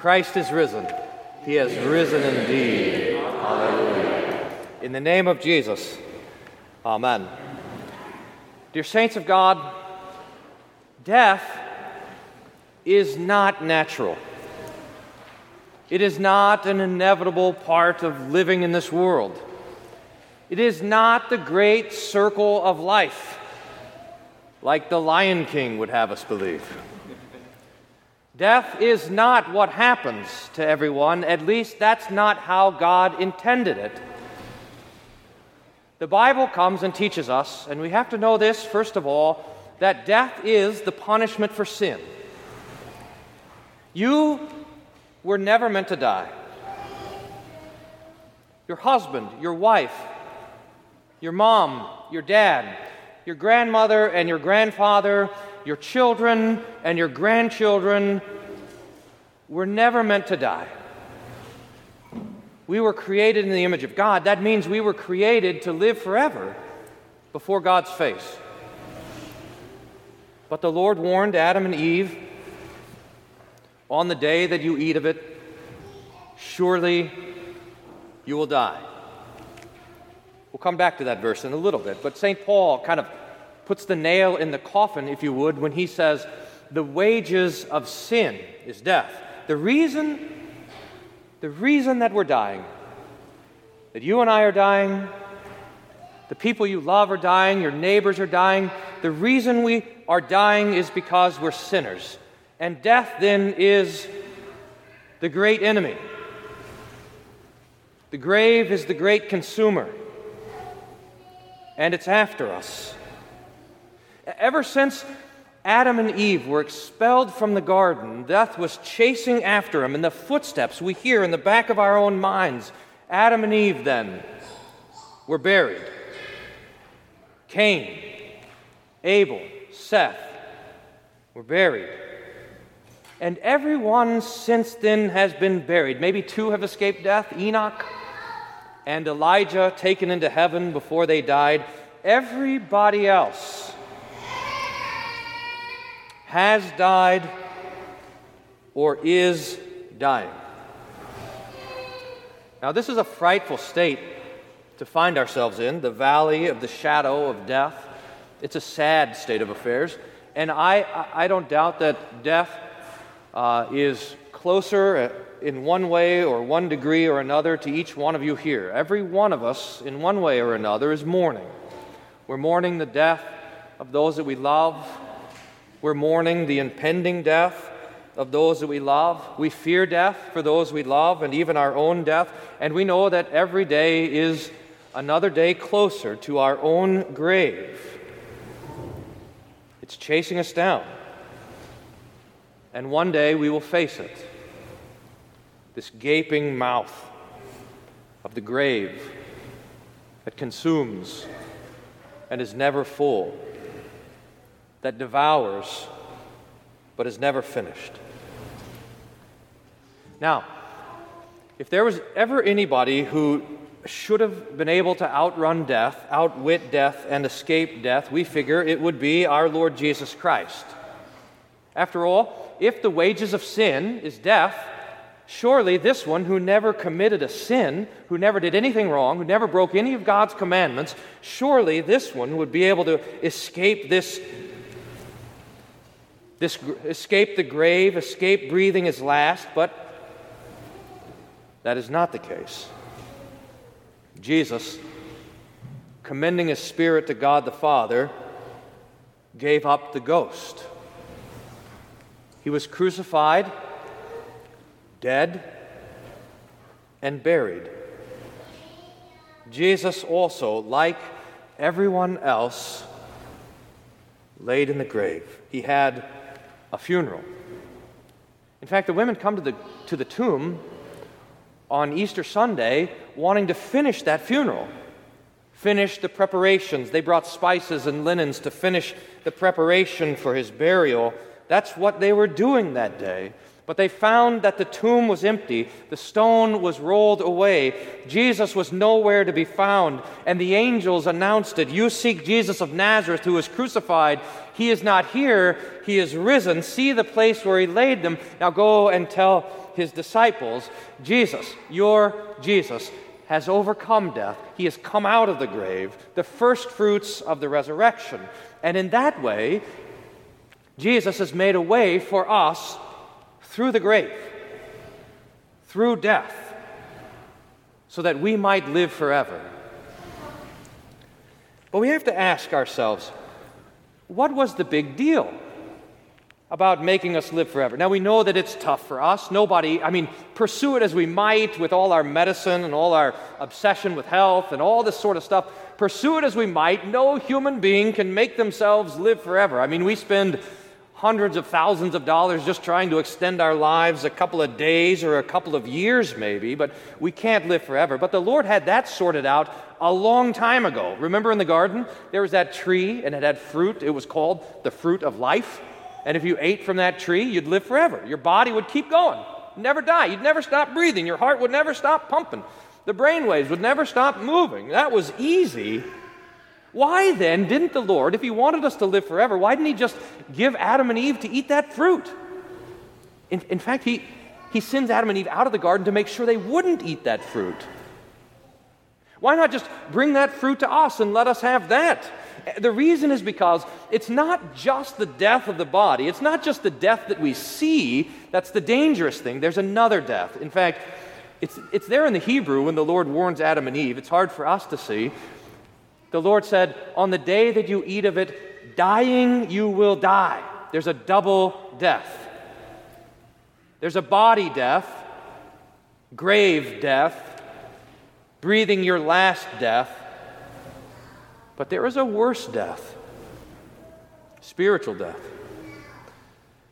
Christ is risen. He has risen indeed. Hallelujah. In the name of Jesus, amen. Dear saints of God, death is not natural. It is not an inevitable part of living in this world. It is not the great circle of life, like the Lion King would have us believe. Death is not what happens to everyone, at least that's not how God intended it. The Bible comes and teaches us, and we have to know this first of all, that death is the punishment for sin. You were never meant to die. Your husband, your wife, your mom, your dad, your grandmother and your grandfather, your children and your grandchildren were never meant to die. We were created in the image of God. That means we were created to live forever before God's face. But the Lord warned Adam and Eve, on the day that you eat of it, surely you will die. We'll come back to that verse in a little bit, but St. Paul kind of puts the nail in the coffin, if you would, when he says, the wages of sin is death. The reason that we're dying, that you and I are dying, the people you love are dying, your neighbors are dying, the reason we are dying is because we're sinners. And death, then, is the great enemy. The grave is the great consumer, and it's after us. Ever since Adam and Eve were expelled from the garden, death was chasing after them in the footsteps we hear in the back of our own minds. Adam and Eve, then, were buried. Cain, Abel, Seth were buried. And everyone since then has been buried. Maybe two have escaped death, Enoch and Elijah taken into heaven before they died. Everybody else has died or is dying. Now, this is a frightful state to find ourselves in, the valley of the shadow of death. It's a sad state of affairs, and I don't doubt that death is closer in one way or one degree or another to each one of you here. Every one of us, in one way or another, is mourning. We're mourning the death of those that we love. We're mourning the impending death of those that we love. We fear death for those we love and even our own death. And we know that every day is another day closer to our own grave. It's chasing us down. And one day we will face it. This gaping mouth of the grave that consumes and is never full, that devours but is never finished. Now, if there was ever anybody who should have been able to outrun death, outwit death, and escape death, we figure it would be our Lord Jesus Christ. After all, if the wages of sin is death, surely this one who never committed a sin, who never did anything wrong, who never broke any of God's commandments, surely this one would be able to escape escape the grave, escape breathing his last, but that is not the case. Jesus, commending his spirit to God the Father, gave up the ghost. He was crucified, dead, and buried. Jesus also, like everyone else, laid in the grave. He had a funeral. In fact, the women come to the tomb on Easter Sunday wanting to finish that funeral, finish the preparations. They brought spices and linens to finish the preparation for his burial. That's what they were doing that day. But they found that the tomb was empty, the stone was rolled away, Jesus was nowhere to be found, and the angels announced it. You seek Jesus of Nazareth who was crucified. He is not here, he is risen. See the place where he laid them. Now go and tell his disciples, Jesus, your Jesus, has overcome death. He has come out of the grave, the first fruits of the resurrection. And in that way, Jesus has made a way for us through the grave, through death, so that we might live forever. But we have to ask ourselves, what was the big deal about making us live forever? Now, we know that it's tough for us. Nobody, pursue it as we might with all our medicine and all our obsession with health and all this sort of stuff. Pursue it as we might, no human being can make themselves live forever. We spend hundreds of thousands of dollars just trying to extend our lives a couple of days or a couple of years maybe, but we can't live forever. But the Lord had that sorted out a long time ago. Remember in the garden, there was that tree and it had fruit. It was called the fruit of life. And if you ate from that tree, you'd live forever. Your body would keep going, never die. You'd never stop breathing. Your heart would never stop pumping. The brainwaves would never stop moving. That was easy. Why then didn't the Lord, if he wanted us to live forever, why didn't he just give Adam and Eve to eat that fruit? In fact, he sends Adam and Eve out of the garden to make sure they wouldn't eat that fruit. Why not just bring that fruit to us and let us have that? The reason is because it's not just the death of the body. It's not just the death that we see that's the dangerous thing. There's another death. In fact, it's there in the Hebrew when the Lord warns Adam and Eve. It's hard for us to see. The Lord said, on the day that you eat of it, dying you will die. There's a double death. There's a body death, grave death, breathing your last death. But there is a worse death, spiritual death.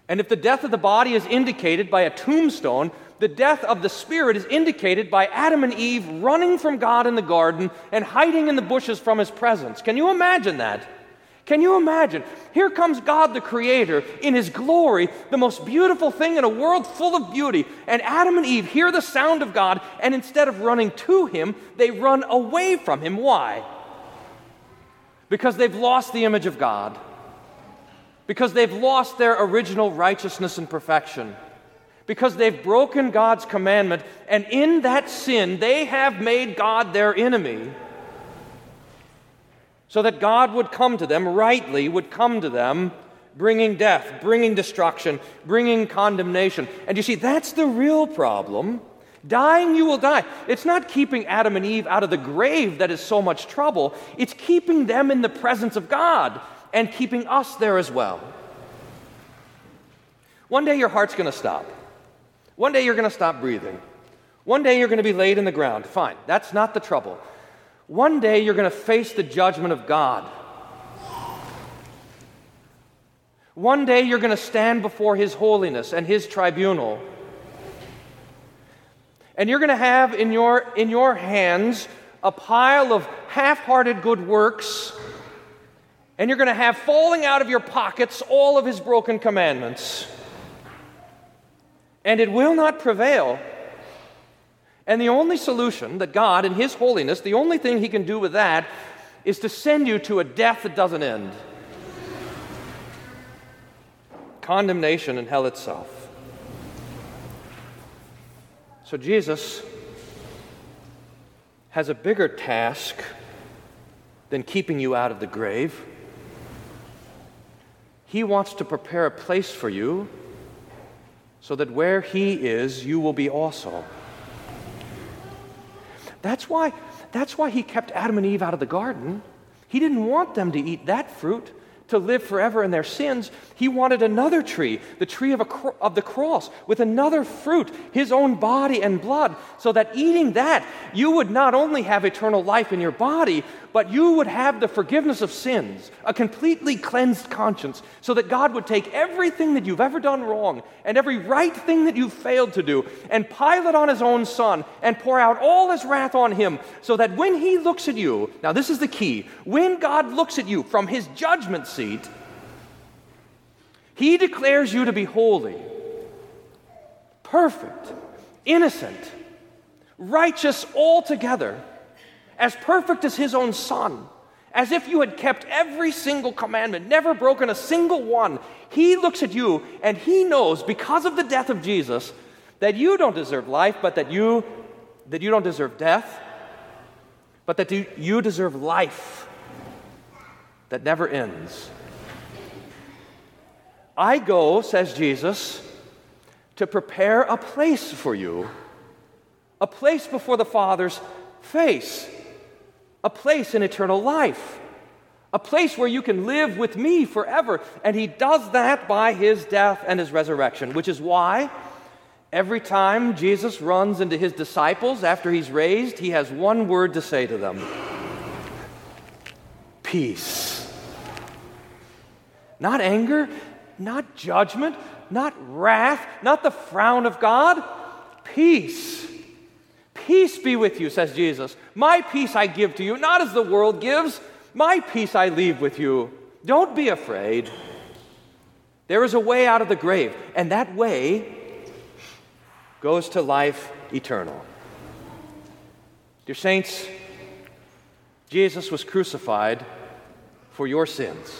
And if the death of the body is indicated by a tombstone, the death of the spirit is indicated by Adam and Eve running from God in the garden and hiding in the bushes from his presence. Can you imagine that? Can you imagine? Here comes God the Creator in his glory, the most beautiful thing in a world full of beauty. And Adam and Eve hear the sound of God, and instead of running to him, they run away from him. Why? Because they've lost the image of God. Because they've lost their original righteousness and perfection. Because they've broken God's commandment, and in that sin, they have made God their enemy, so that God would come to them, rightly would come to them, bringing death, bringing destruction, bringing condemnation. And you see, that's the real problem. Dying, you will die. It's not keeping Adam and Eve out of the grave that is so much trouble. It's keeping them in the presence of God and keeping us there as well. One day your heart's going to stop. One day you're going to stop breathing. One day you're going to be laid in the ground. Fine, that's not the trouble. One day you're going to face the judgment of God. One day you're going to stand before His holiness and His tribunal. And you're going to have in your hands a pile of half-hearted good works, and you're going to have falling out of your pockets all of His broken commandments. And it will not prevail. And the only solution that God, in His holiness, the only thing He can do with that is to send you to a death that doesn't end. Condemnation and hell itself. So Jesus has a bigger task than keeping you out of the grave. He wants to prepare a place for you, so that where He is, you will be also. That's why He kept Adam and Eve out of the garden. He didn't want them to eat that fruit, to live forever in their sins. He wanted another tree, the tree of the cross, with another fruit, His own body and blood, so that eating that, you would not only have eternal life in your body, but you would have the forgiveness of sins, a completely cleansed conscience, so that God would take everything that you've ever done wrong and every right thing that you've failed to do and pile it on His own Son and pour out all His wrath on Him, so that when He looks at you, now this is the key, when God looks at you from His judgment seat, He declares you to be holy, perfect, innocent, righteous altogether, as perfect as His own Son, as if you had kept every single commandment, never broken a single one. He looks at you and He knows, because of the death of Jesus, that you don't deserve life, but that you don't deserve death, but that you deserve life that never ends. I go, says Jesus, to prepare a place for you, a place before the Father's face, a place in eternal life, a place where you can live with me forever. And he does that by his death and his resurrection, which is why every time Jesus runs into his disciples after he's raised, he has one word to say to them: peace. Not anger, not judgment, not wrath, not the frown of God. Peace. Peace be with you, says Jesus. My peace I give to you, not as the world gives. My peace I leave with you. Don't be afraid. There is a way out of the grave, and that way goes to life eternal. Dear saints, Jesus was crucified for your sins.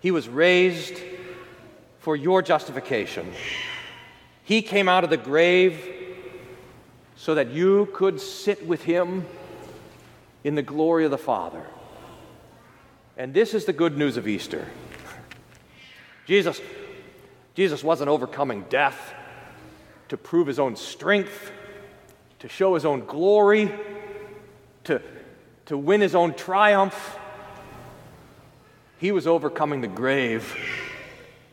He was raised for your justification. He came out of the grave so that you could sit with him in the glory of the Father. And this is the good news of Easter. Jesus wasn't overcoming death to prove his own strength, to show his own glory, to win his own triumph. He was overcoming the grave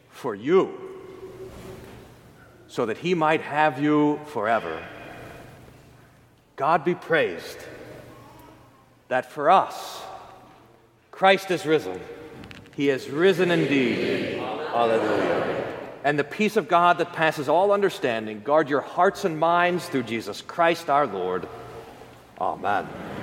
for you, so that he might have you forever. God be praised that for us, Christ is risen. He is risen indeed. Hallelujah. And the peace of God that passes all understanding, guard your hearts and minds through Jesus Christ our Lord. Amen.